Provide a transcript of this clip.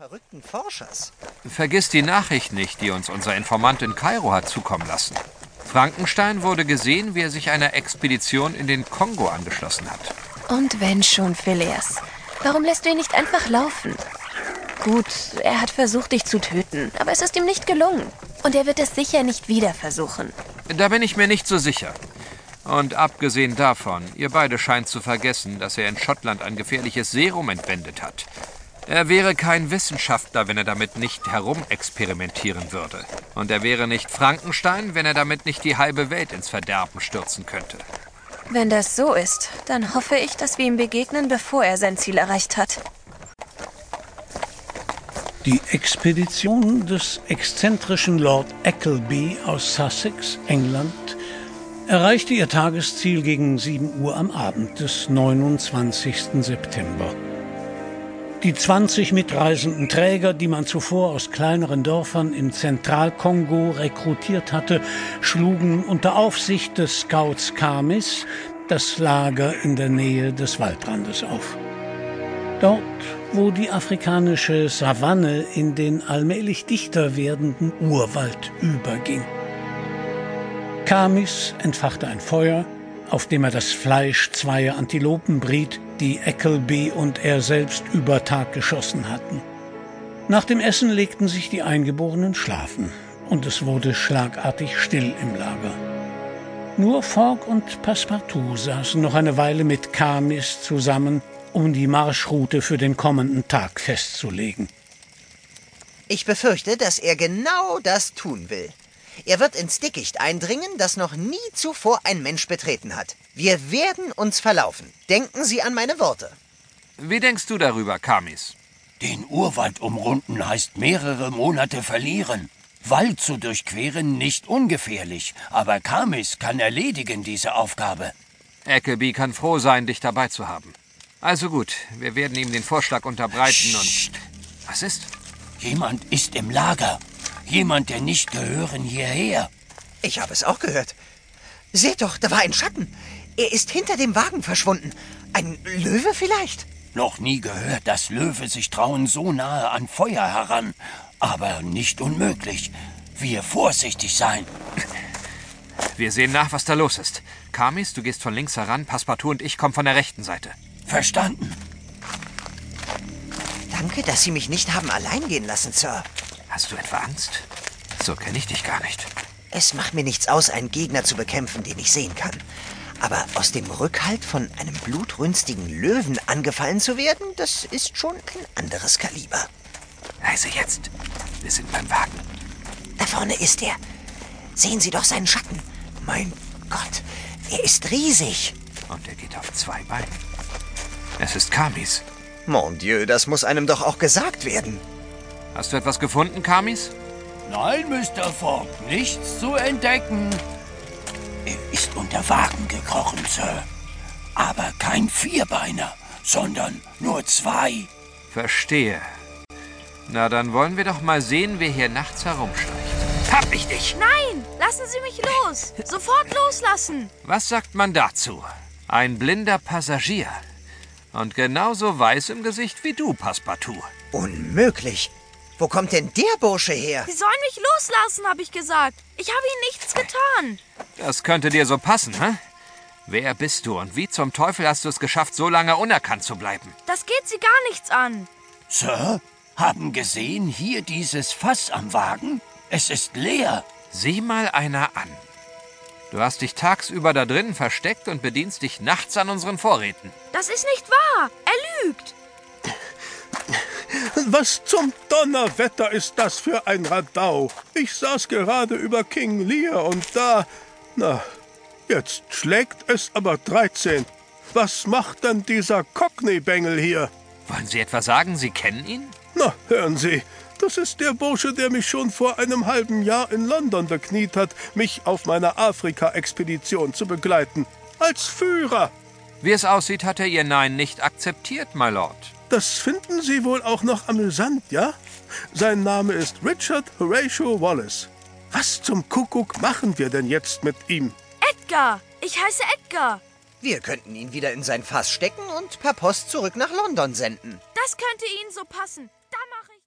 verrückten Forschers. Vergiss die Nachricht nicht, die uns unser Informant in Kairo hat zukommen lassen. Frankenstein wurde gesehen, wie er sich einer Expedition in den Kongo angeschlossen hat. Und wenn schon, Phileas, warum lässt du ihn nicht einfach laufen? Gut, er hat versucht, dich zu töten, aber es ist ihm nicht gelungen. Und er wird es sicher nicht wieder versuchen. Da bin ich mir nicht so sicher. Und abgesehen davon, ihr beide scheint zu vergessen, dass er in Schottland ein gefährliches Serum entwendet hat. Er wäre kein Wissenschaftler, wenn er damit nicht herumexperimentieren würde. Und er wäre nicht Frankenstein, wenn er damit nicht die halbe Welt ins Verderben stürzen könnte. Wenn das so ist, dann hoffe ich, dass wir ihm begegnen, bevor er sein Ziel erreicht hat. Die Expedition des exzentrischen Lord Eckleby aus Sussex, England, erreichte ihr Tagesziel gegen 7 Uhr am Abend des 29. September. Die 20 mitreisenden Träger, die man zuvor aus kleineren Dörfern im Zentralkongo rekrutiert hatte, schlugen unter Aufsicht des Scouts Kamis das Lager in der Nähe des Waldrandes auf. Dort, wo die afrikanische Savanne in den allmählich dichter werdenden Urwald überging. Kamis entfachte ein Feuer, auf dem er das Fleisch zweier Antilopen briet, die Eckleby und er selbst über Tag geschossen hatten. Nach dem Essen legten sich die Eingeborenen schlafen und es wurde schlagartig still im Lager. Nur Fogg und Passepartout saßen noch eine Weile mit Kamis zusammen, um die Marschroute für den kommenden Tag festzulegen. Ich befürchte, dass er genau das tun will. Er wird ins Dickicht eindringen, das noch nie zuvor ein Mensch betreten hat. Wir werden uns verlaufen. Denken Sie an meine Worte. Wie denkst du darüber, Kamis? Den Urwald umrunden heißt mehrere Monate verlieren. Wald zu durchqueren nicht ungefährlich, aber Kamis kann erledigen diese Aufgabe. Eckleby kann froh sein, dich dabei zu haben. Also gut, wir werden ihm den Vorschlag unterbreiten und... Was ist? Jemand ist im Lager. Jemand, der nicht gehören hierher. Ich habe es auch gehört. Seht doch, da war ein Schatten. Er ist hinter dem Wagen verschwunden. Ein Löwe vielleicht? Noch nie gehört, dass Löwe sich trauen so nahe an Feuer heran. Aber nicht unmöglich. Wir vorsichtig sein. Wir sehen nach, was da los ist. Kamis, du gehst von links heran, Passepartout und ich kommen von der rechten Seite. Verstanden. Danke, dass Sie mich nicht haben allein gehen lassen, Sir. Hast du etwa Angst? So kenne ich dich gar nicht. Es macht mir nichts aus, einen Gegner zu bekämpfen, den ich sehen kann. Aber aus dem Rückhalt von einem blutrünstigen Löwen angefallen zu werden, das ist schon ein anderes Kaliber. Leise jetzt. Wir sind beim Wagen. Da vorne ist er. Sehen Sie doch seinen Schatten. Mein Gott, er ist riesig. Und er geht auf zwei Beinen. Es ist Kamis. Mon Dieu, das muss einem doch auch gesagt werden. Hast du etwas gefunden, Kamis? Nein, Mr. Fogg, nichts zu entdecken. Er ist unter Wagen gekrochen, Sir. Aber kein Vierbeiner, sondern nur zwei. Verstehe. Na, dann wollen wir doch mal sehen, wer hier nachts herumschleicht. Hab ich dich! Nein, lassen Sie mich los! Sofort loslassen! Was sagt man dazu? Ein blinder Passagier. Und genauso weiß im Gesicht wie du, Passepartout. Unmöglich. Wo kommt denn der Bursche her? Sie sollen mich loslassen, habe ich gesagt. Ich habe ihnen nichts getan. Das könnte dir so passen, hä? Wer bist du und wie zum Teufel hast du es geschafft, so lange unerkannt zu bleiben? Das geht sie gar nichts an. Sir, haben gesehen hier dieses Fass am Wagen? Es ist leer. Sieh mal einer an. Du hast dich tagsüber da drinnen versteckt und bedienst dich nachts an unseren Vorräten. Das ist nicht wahr. Er lügt. Was zum Donnerwetter ist das für ein Radau? Ich saß gerade über King Lear und da... Na, jetzt schlägt es aber 13. Was macht denn dieser Cockney-Bengel hier? Wollen Sie etwa sagen, Sie kennen ihn? Na, hören Sie... Das ist der Bursche, der mich schon vor einem halben Jahr in London bekniet hat, mich auf meiner Afrika-Expedition zu begleiten. Als Führer. Wie es aussieht, hat er Ihr Nein nicht akzeptiert, my Lord. Das finden Sie wohl auch noch amüsant, ja? Sein Name ist Richard Horatio Wallace. Was zum Kuckuck machen wir denn jetzt mit ihm? Edgar! Ich heiße Edgar. Wir könnten ihn wieder in sein Fass stecken und per Post zurück nach London senden. Das könnte Ihnen so passen.